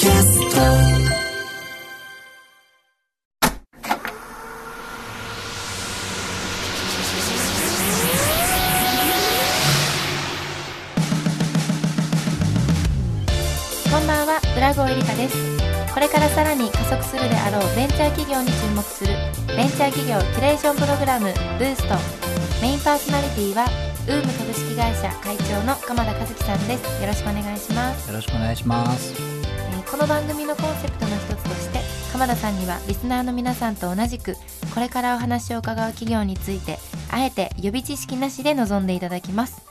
こんばんは、浦郷えりかです。これからさらに加速するであろうベンチャー企業に注目するベンチャー企業キュレーションプログラムブースト、メインパーソナリティはウーム株式会社会長の鎌田和樹さんです。よろしくお願いします。よろしくお願いします、この番組のコンセプトの一つとして、鎌田さんにはリスナーの皆さんと同じくこれからお話を伺う企業についてあえて予備知識なしで臨んでいただきます。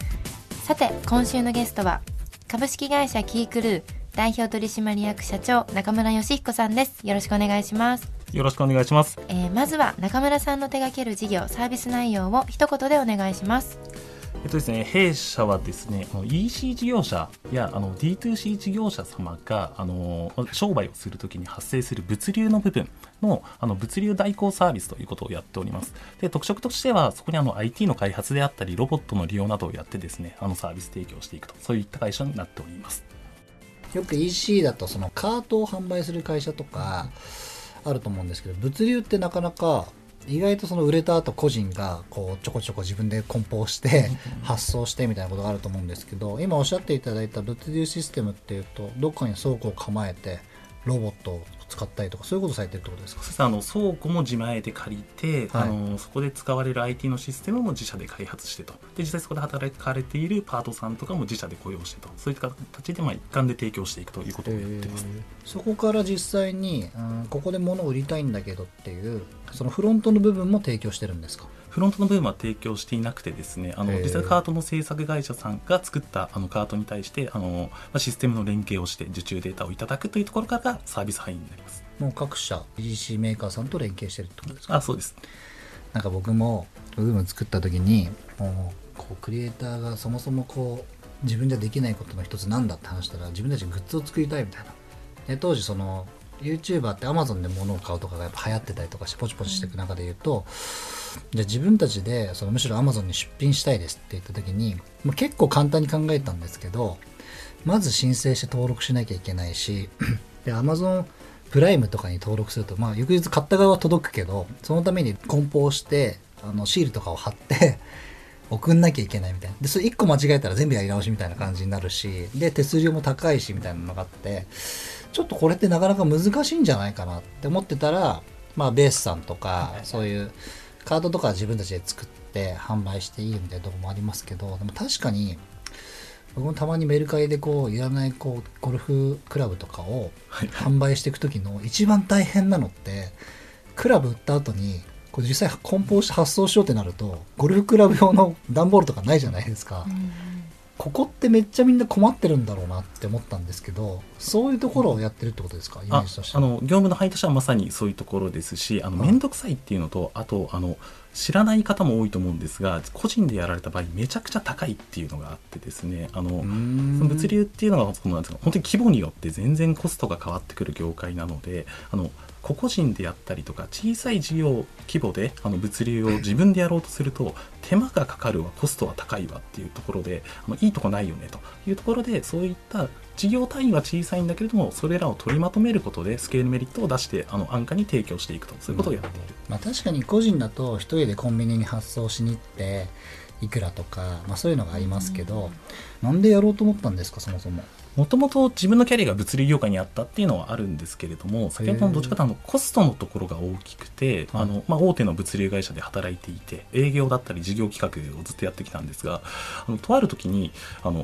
さて、今週のゲストは株式会社キークルー代表取締役社長中村義彦さんです。よろしくお願いします。よろしくお願いします、まずは中村さんの手掛ける事業サービス内容を一言でお願いします。弊社はですね、EC 事業者やD2C 事業者様が商売をするときに発生する物流の部分の、物流代行サービスということをやっております。で、特色としてはそこにIT の開発であったりロボットの利用などをやってですね、サービス提供していくと、そういった会社になっております。よく EC だとそのカートを販売する会社とかあると思うんですけど、物流ってなかなか意外とその売れた後個人がこうちょこちょこ自分で梱包して発送してみたいなことがあると思うんですけど、今おっしゃっていただいた物流システムっていうと、どっかに倉庫を構えてロボットを使ったりとか、そういうことをされてるってことですか？そうです。倉庫も自前で借りて、はい、そこで使われる IT のシステムも自社で開発してと、で実際そこで働かれているパートさんとかも自社で雇用してと、そういった形で一貫で提供していくということをやってます。そこから実際に、ここで物を売りたいんだけどっていうそのフロントの部分も提供してるんですか？フロントの部分は提供していなくてですね、実際カートの制作会社さんが作ったカートに対してシステムの連携をして受注データをいただくというところからサービス範囲になります。もう各社 EC メーカーさんと連携してるってことですか？あ、そうです。なんか僕も Zoom 作った時にクリエイターがそもそも自分じゃできないことの一つなんだって話したら、自分たちグッズを作りたいみたいな。で、当時その YouTuber って Amazon で物を買うとかがやっぱ流行ってたりとかして、ポチポチしていく中で言うと、じゃあ自分たちでむしろ Amazon に出品したいですって言った時に、結構簡単に考えたんですけど、まず申請して登録しなきゃいけないし、で Amazon プライムとかに登録すると、翌日買った側は届くけど、そのために梱包してシールとかを貼って送んなきゃいけないみたいな。で、それ1個間違えたら全部やり直しみたいな感じになるし、で手数料も高いしみたいなのがあって、ちょっとこれってなかなか難しいんじゃないかなって思ってたら、ベースさんとかそういうカードとか自分たちで作って販売していいみたいなところもありますけど、でも確かに僕もたまにメルカリでいらないゴルフクラブとかを販売していく時の一番大変なのって、クラブ売った後に実際梱包して発送しようってなると、ゴルフクラブ用の段ボールとかないじゃないですか。ここってめっちゃみんな困ってるんだろうなって思ったんですけど、そういうところをやってるってことですか？イメージとして。業務の範囲としてはまさにそういうところですし、めんどくさいっていうのと、あと知らない方も多いと思うんですが、個人でやられた場合めちゃくちゃ高いっていうのがあってですね、その物流っていうのはなんですか、本当に規模によって全然コストが変わってくる業界なので、個々人でやったりとか小さい事業規模で物流を自分でやろうとすると、手間がかかるわ、コストは高いわっていうところで、いいとこないよねというところで、そういった事業単位は小さいんだけれども、それらを取りまとめることでスケールメリットを出して、安価に提供していくと、そういうことをやっている。確かに個人だと一人でコンビニに発送しに行っていくらとか、そういうのがありますけど、なんでやろうと思ったんですか？そもそももともと自分のキャリアが物流業界にあったっていうのはあるんですけれども、先ほどのどっちかというとコストのところが大きくて、大手の物流会社で働いていて、営業だったり事業企画をずっとやってきたんですが、とある時にこ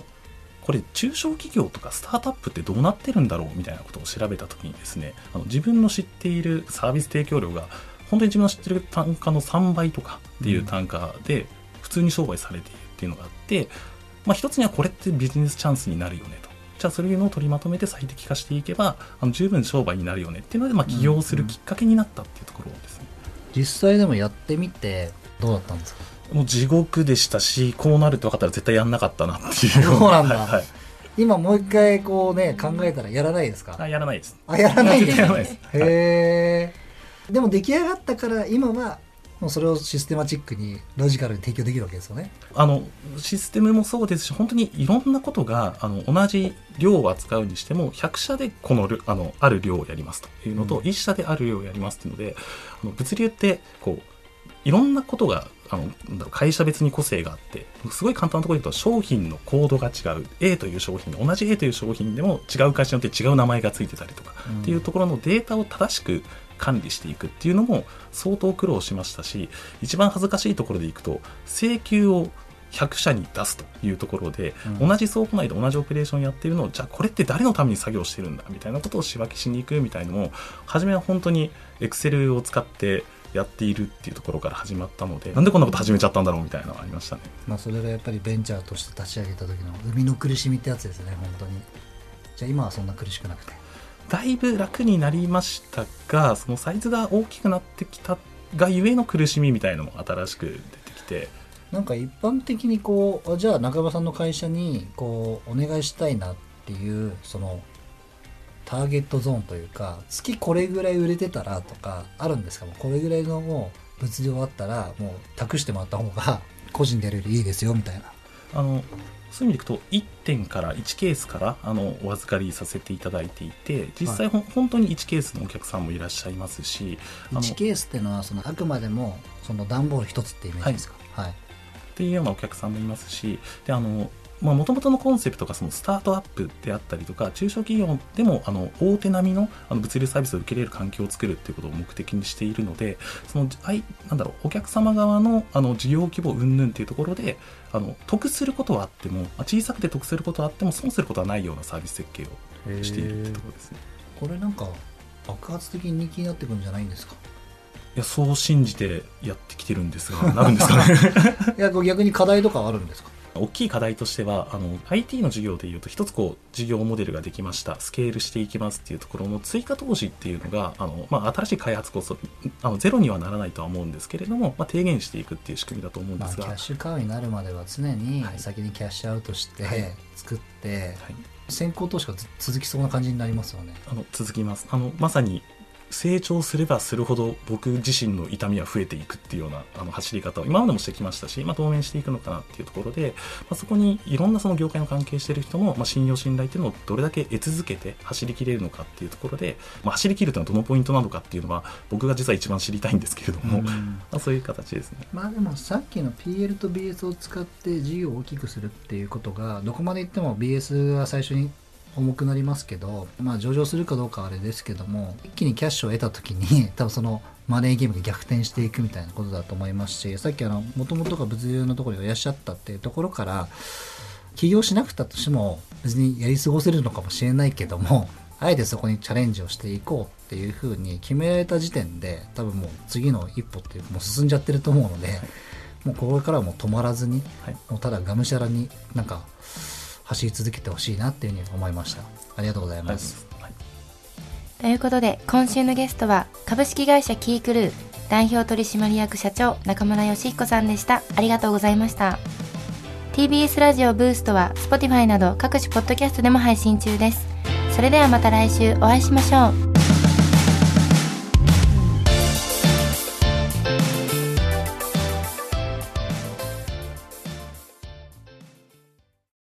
れ中小企業とかスタートアップってどうなってるんだろうみたいなことを調べた時にですね、自分の知っているサービス提供料が本当に自分の知っている単価の3倍とかっていう単価で普通に商売されているっていうのがあって、一つにはこれってビジネスチャンスになるよねと。じゃあそういうのを取りまとめて最適化していけば十分商売になるよねっていうので、起業するきっかけになったっていうところですね。実際でもやってみてどうだったんですか？もう地獄でしたし、こうなるって分かったら絶対やんなかったなっていう。そうなんだ、はい、今もう一回考えたらやらないですか？やらないです。やらないです。へえ。でも出来上がったから今はもうそれをシステマチックにロジカルに提供できるわけですよね。システムもそうですし、本当にいろんなことが同じ量を扱うにしても100社でこのある量をやりますというのと、1社である量をやりますというので、物流ってこういろんなことが会社別に個性があって、すごい簡単なところで言うと商品のコードが違う A という商品、同じ A という商品でも違う会社によって違う名前がついてたりとかっていうところのデータを正しく管理していくっていうのも相当苦労しましたし、一番恥ずかしいところでいくと請求を100社に出すというところで、同じ倉庫内で同じオペレーションやってるのを、じゃあこれって誰のために作業してるんだみたいなことを仕分けしに行くみたいのも、初めは本当に Excel を使ってやっているっていうところから始まったので、なんでこんなこと始めちゃったんだろうみたいなのがありましたね。それがやっぱりベンチャーとして立ち上げた時の生みの苦しみってやつですね。本当にじゃあ今はそんな苦しくなくてだいぶ楽になりましたが、そのサイズが大きくなってきたがゆえの苦しみみたいなのも新しく出てきて、なんか一般的にこうじゃあ中場さんの会社にこうお願いしたいなっていう、そのターゲットゾーンというか、月これぐらい売れてたらとかあるんですか？これぐらいのもう物量あったらもう託してもらった方が個人でやるよりいいですよみたいな、そういう意味でいくと1点から1ケースからお預かりさせていただいていて、実際、はい、本当に1ケースのお客さんもいらっしゃいますし、1ケースっていうのはそのあくまでもその段ボール1つってイメージですか？はい、はい、っていうようなお客さんもいますし、でもともとのコンセプトがそのスタートアップであったりとか、中小企業でも大手並みの物流サービスを受け入れる環境を作るということを目的にしているので、そのお客様側の事業規模云々というところで、得することはあっても、小さくて得することはあっても損することはないようなサービス設計をしているというところですね。これなんか爆発的に人気になってくるんじゃないんですか？いや、そう信じてやってきてるんですが、なるんですかねいや、逆に課題とかはあるんですか？大きい課題としてはIT の事業でいうと、一つこう事業モデルができました、スケールしていきますっていうところの追加投資っていうのが新しい開発こそゼロにはならないとは思うんですけれども、低減していくっていう仕組みだと思うんですが、キャッシュカーになるまでは常に先にキャッシュアウトして作って、はいはい、先行投資が続きそうな感じになりますよね。続きます。まさに成長すればするほど僕自身の痛みは増えていくっていうような走り方を今までもしてきましたし、当面していくのかなっていうところで、そこにいろんなその業界の関係している人の信用信頼っていうのをどれだけ得続けて走り切れるのかっていうところで、走り切るというのはどのポイントなのかっていうのは僕が実は一番知りたいんですけれども、そういう形ですね。でもさっきの PL と BS を使って事業を大きくするっていうことが、どこまでいっても BS は最初に重くなりますけど、上場するかどうかはあれですけども、一気にキャッシュを得た時に多分そのマネーゲームが逆転していくみたいなことだと思いますし、さっき元々が物流のところにいらっしゃったっていうところから、起業しなくたとしても別にやり過ごせるのかもしれないけども、あえてそこにチャレンジをしていこうっていうふうに決められた時点で、多分もう次の一歩ってもう進んじゃってると思うので、もうこれからはもう止まらずに、もうただがむしゃらになんか走り続けてほしいなっていうふうに思いました。ありがとうございます。はい、ということで、今週のゲストは株式会社キークルー代表取締役社長中村義彦さんでした。ありがとうございました。TBS ラジオブーストは Spotify など各種ポッドキャストでも配信中です。それではまた来週お会いしましょう。